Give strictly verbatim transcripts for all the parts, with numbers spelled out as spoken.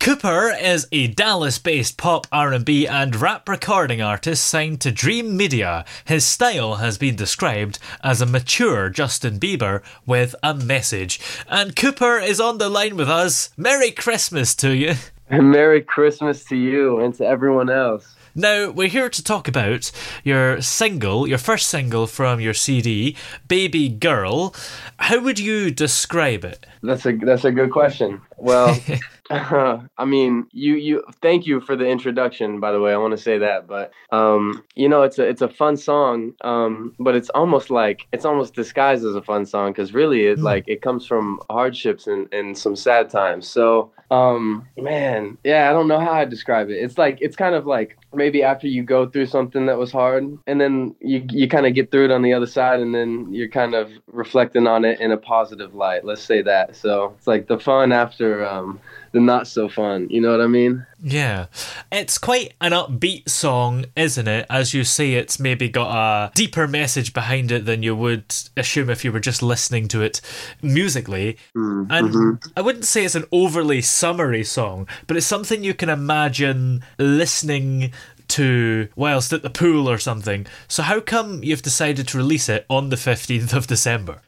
Cooper is a Dallas-based pop, R and B and rap recording artist signed to Dream Media. His style has been described as a mature Justin Bieber with a message. And Cooper is on the line with us. Merry Christmas to you. And Merry Christmas to you and to everyone else. Now, we're here to talk about your single, your first single from your C D, Baby Girl. How would you describe it? That's a that's a good question. Well, uh, I mean, you you thank you for the introduction, by the way. I want to say that, but um, you know, it's a it's a fun song, um, but it's almost like it's almost disguised as a fun song because really, it mm. like it comes from hardships and, and some sad times. So, um, man, yeah, I don't know how I describe it. It's like it's kind of like maybe after you go through something that was hard and then you you kind of get through it on the other side and then you're kind of reflecting on it in a positive light. Let's say that. So it's like the fun after um, the not so fun. You know what I mean? Yeah. It's quite an upbeat song, isn't it? As you say, it's maybe got a deeper message behind it than you would assume if you were just listening to it musically. Mm-hmm. And I wouldn't say it's an overly summery song, but it's something you can imagine listening to whilst at the pool or something. So how come you've decided to release it on the fifteenth of December?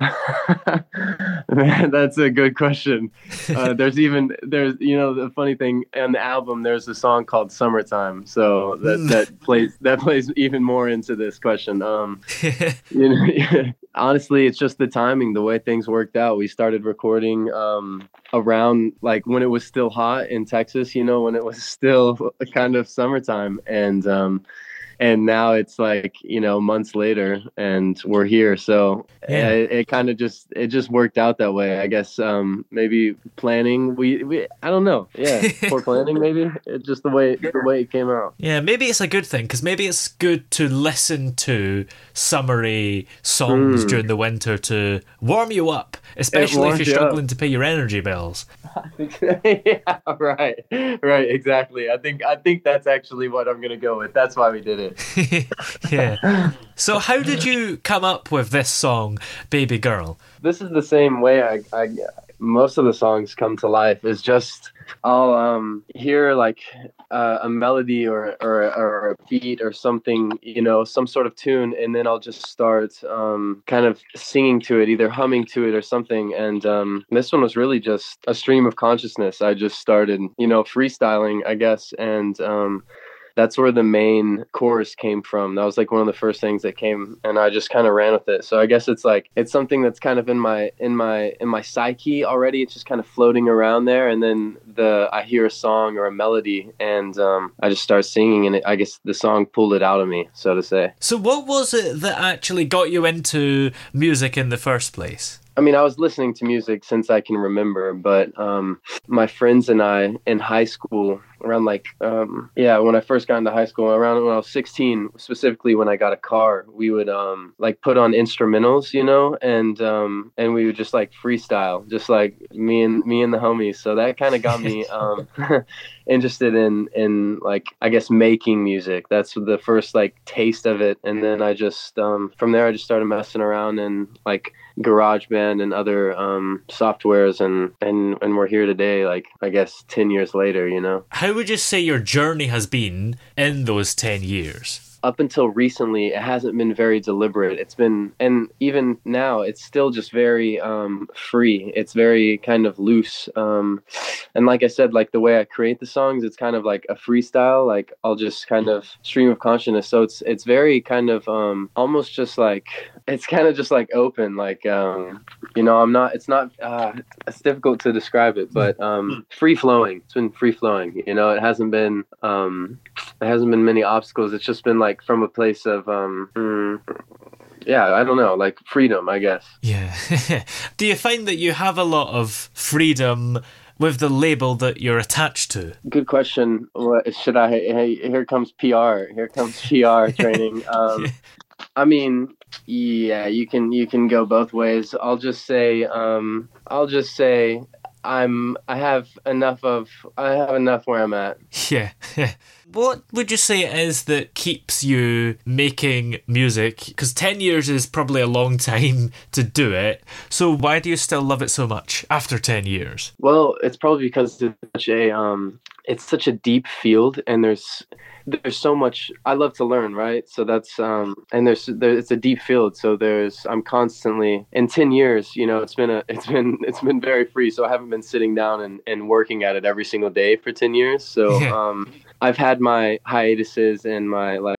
Man, that's a good question. Uh, there's even, there's you know, the funny thing, on the album, there's a song called Summertime. So that, that plays that plays even more into this question. Um, you know, honestly, it's just the timing, the way things worked out. We started recording um, around, like, when it was still hot in Texas, you know, when it was still kind of summertime. And um, and now it's like, you know, months later and we're here. So yeah. it, it kind of just it just worked out that way, I guess. Um, maybe planning. We, we I don't know. Yeah. Poor planning, maybe. It just the way the way it came out. Yeah. Maybe it's a good thing because maybe it's good to listen to summery songs mm. during the winter to warm you up, especially if you're struggling up. to pay your energy bills. yeah. Right. Right. Exactly. I think I think that's actually what I'm going to go with. That's why we did it. yeah. So how did you come up with this song, Baby Girl? This is the same way I, I most of the songs come to life. It's just I'll um, hear like uh, a melody or, or or a beat or something, you know, some sort of tune, and then I'll just start um, kind of singing to it, either humming to it or something. And um, this one was really just a stream of consciousness. I just started, you know, freestyling, I guess, and um, that's where the main chorus came from. That was like one of the first things that came, and I just kind of ran with it. So I guess it's like it's something that's kind of in my in my in my psyche already. It's just kind of floating around there, and then the I hear a song or a melody, and um, I just start singing, and it, I guess the song pulled it out of me, so to say. So what was it that actually got you into music in the first place? I mean, I was listening to music since I can remember, but um, my friends and I in high school, around like, um, yeah, when I first got into high school, around when I was sixteen, specifically when I got a car, we would um, like put on instrumentals, you know, and um, and we would just like freestyle, just like me and me and the homies. So that kind of got me um, interested in, in like, I guess, making music. That's the first like taste of it. And then I just um, from there, I just started messing around and like GarageBand and other um, softwares, and, and, and we're here today, like, I guess ten years later, you know. How would you say your journey has been in those ten years? Up until recently, it hasn't been very deliberate. It's been, and even now, it's still just very um, free. It's very kind of loose. Um, and like I said, like the way I create the songs, it's kind of like a freestyle. Like I'll just kind of stream of consciousness. So it's it's very kind of um, almost just like, it's kind of just like open. Like, um, you know, I'm not, it's not, uh, it's difficult to describe it, but um, free flowing. It's been free flowing. You know, it hasn't been, um, it hasn't been many obstacles. It's just been like, Like from a place of, um, mm, yeah, I don't know, like freedom, I guess. Yeah. Do you find that you have a lot of freedom with the label that you're attached to? Good question. What should I? Hey, here comes P R. Here comes P R training. Um, yeah. I mean, yeah, you can you can go both ways. I'll just say, um, I'll just say, I'm. I have enough of. I have enough where I'm at. Yeah. What would you say it is that keeps you making music? Because ten years is probably a long time to do it. So why do you still love it so much after ten years? Well, it's probably because it's such a um, it's such a deep field, and there's there's so much. I love to learn, right? So that's um, and there's there, it's a deep field. So there's I'm constantly in ten years. You know, it's been a it's been it's been very free. So I haven't been sitting down and, and working at it every single day for ten years. So yeah. um, I've had my hiatuses and my like.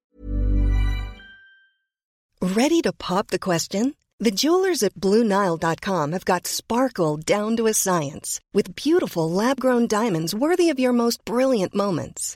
Ready to pop the question? The jewelers at Blue Nile dot com have got sparkle down to a science with beautiful lab-grown diamonds worthy of your most brilliant moments.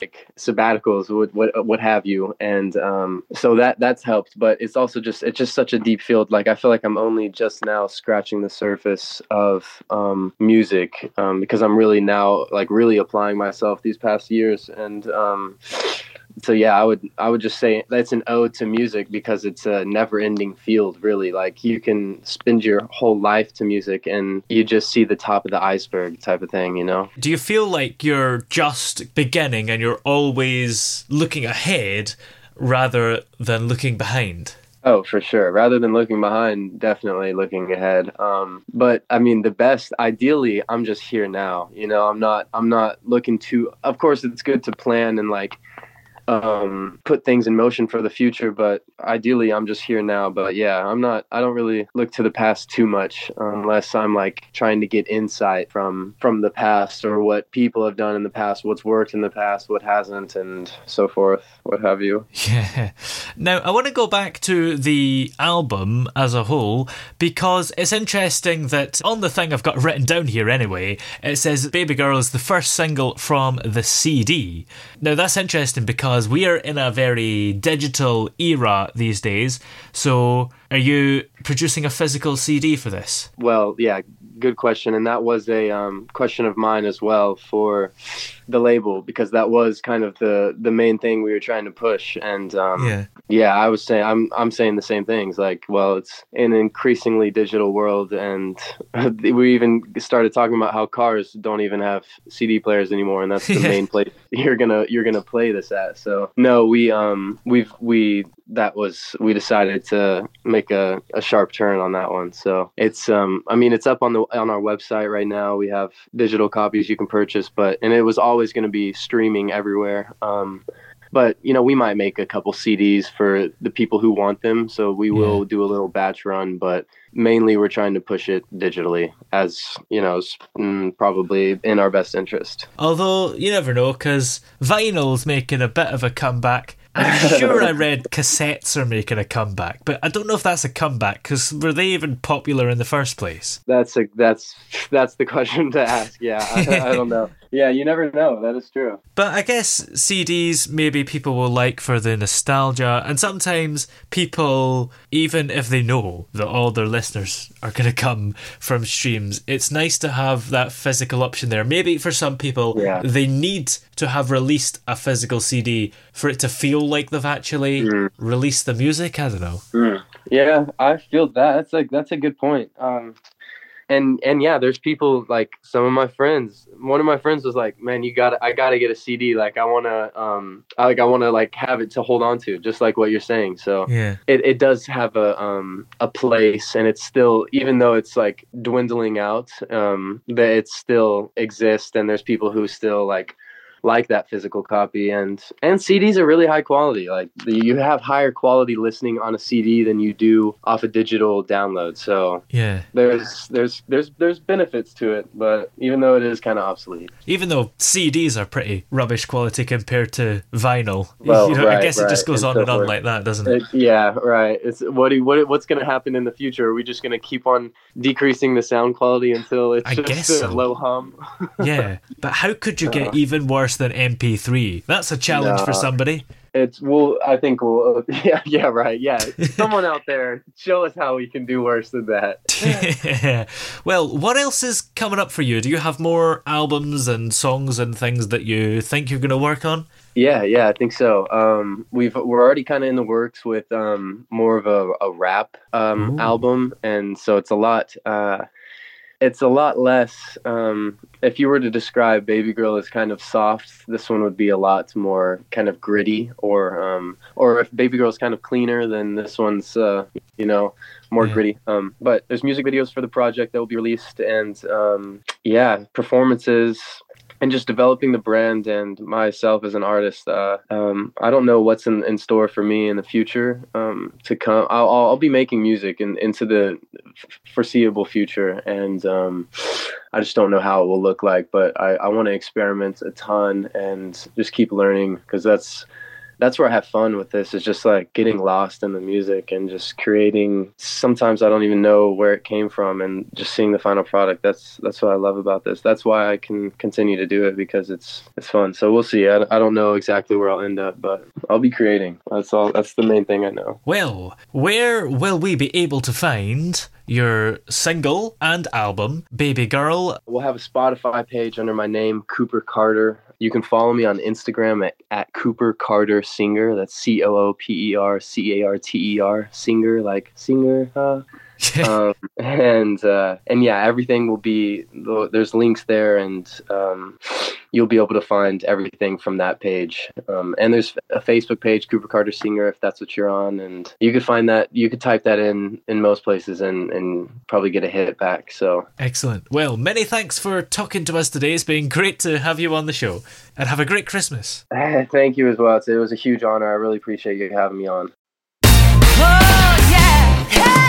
Like sabbaticals, what, what what have you, and um so that that's helped, but it's also just it's just such a deep field. Like I feel like I'm only just now scratching the surface of um music, um because I'm really now like really applying myself these past years, and um so yeah, I would I would just say that's an ode to music because it's a never-ending field, really. Like you can spend your whole life to music, and you just see the top of the iceberg type of thing, you know. Do you feel like you're just beginning and you're always looking ahead rather than looking behind? Oh, for sure. Rather than looking behind, definitely looking ahead. Um, but I mean, the best, ideally, I'm just here now. You know, I'm not I'm not looking too. Of course, it's good to plan and like. um, put things in motion for the future. But ideally, I'm just here now. But yeah, I'm not, I don't really look to the past too much unless I'm like trying to get insight from, from the past or what people have done in the past, what's worked in the past, what hasn't, and so forth, what have you. Yeah. Now, I want to go back to the album as a whole, because it's interesting that on the thing I've got written down here anyway, it says Baby Girl is the first single from the C D. Now, that's interesting because we are in a very digital era these days. So are you producing a physical C D for this? Well, yeah, good question. And that was a um, question of mine as well for the label, because that was kind of the, the main thing we were trying to push. And um, yeah. yeah, I was saying, I'm I'm saying the same things, like, well, it's an increasingly digital world. And we even started talking about how cars don't even have C D players anymore. And that's the main place you're going to you're going to play this at. So no, we um we've we that was we decided to make a, a sharp turn on that one. So it's um I mean, it's up on the on our website right now. We have digital copies you can purchase, but and it was always going to be streaming everywhere. Um, But, you know, we might make a couple C Ds for the people who want them. So we will yeah. do a little batch run, but mainly we're trying to push it digitally as, you know, probably in our best interest. Although you never know, because vinyl's making a bit of a comeback. I'm sure I read cassettes are making a comeback, but I don't know if that's a comeback, because were they even popular in the first place? That's a, that's that's the question to ask. Yeah, I, I don't know. Yeah, you never know. That is true. But I guess C Ds maybe people will like for the nostalgia, and sometimes people, even if they know that all their listeners are going to come from streams, it's nice to have that physical option there. Maybe for some people, yeah. they need to have released a physical C D for it to feel like they've actually mm. released the music. I don't know. Mm. Yeah, I feel that. That's like that's a good point. Um, And and yeah, there's people like some of my friends. One of my friends was like, "Man, you got I gotta get a C D. Like I wanna um I, like I wanna like have it to hold on to, just like what you're saying." So yeah, it, it does have a um a place, and it's still, even though it's like dwindling out, um that it still exists, and there's people who still like. like that physical copy, and and C Ds are really high quality. Like the, you have higher quality listening on a C D than you do off a digital download. So yeah, there's there's there's there's benefits to it, but even though it is kind of obsolete. Even though C Ds are pretty rubbish quality compared to vinyl, well, you know, right, I guess right. it just goes and on so and on forth. Like that, doesn't it? it? Yeah, right. It's what do, what what's going to happen in the future? Are we just going to keep on decreasing the sound quality until it's I just guess so. a low hum? Yeah, but how could you get uh, even worse than M P three? That's a challenge no. for somebody. It's well, I think we'll, yeah, yeah, right, yeah. Someone out there, show us how we can do worse than that. Yeah. Well, what else is coming up for you? Do you have more albums and songs and things that you think you're going to work on? Yeah, yeah, I think so. Um, we've we're already kind of in the works with um, more of a, a rap um, album, and so it's a lot. Uh, It's a lot less, um, if you were to describe Baby Girl as kind of soft, this one would be a lot more kind of gritty, or um, or if Baby Girl's kind of cleaner, then this one's, uh, you know, more yeah. gritty. Um, but there's music videos for the project that will be released, and um, yeah, performances, and just developing the brand and myself as an artist. Uh, um, I don't know what's in, in store for me in the future um, to come. I'll, I'll be making music in, into the foreseeable future. And um, I just don't know how it will look like, but I, I want to experiment a ton and just keep learning, because that's, that's where I have fun with this, is just like getting lost in the music and just creating. Sometimes I don't even know where it came from, and just seeing the final product. That's that's what I love about this. That's why I can continue to do it, because it's it's fun. So we'll see. I, I don't know exactly where I'll end up, but I'll be creating. That's all. That's the main thing I know. Well, where will we be able to find your single and album, Baby Girl? We'll have a Spotify page under my name, Cooper Carter. You can follow me on Instagram at, at Cooper Carter Singer. That's C O O P E R C A R T E R, Singer, like Singer, huh? um, and, uh, and yeah, everything will be, there's links there, and um, you'll be able to find everything from that page. Um, and there's a Facebook page, Cooper Carter Senior, if that's what you're on. And you could find that, you could type that in in most places and, and probably get a hit back. So excellent. Well, many thanks for talking to us today. It's been great to have you on the show, and have a great Christmas. Thank you as well. It was a huge honor. I really appreciate you having me on. Oh, yeah. Hey!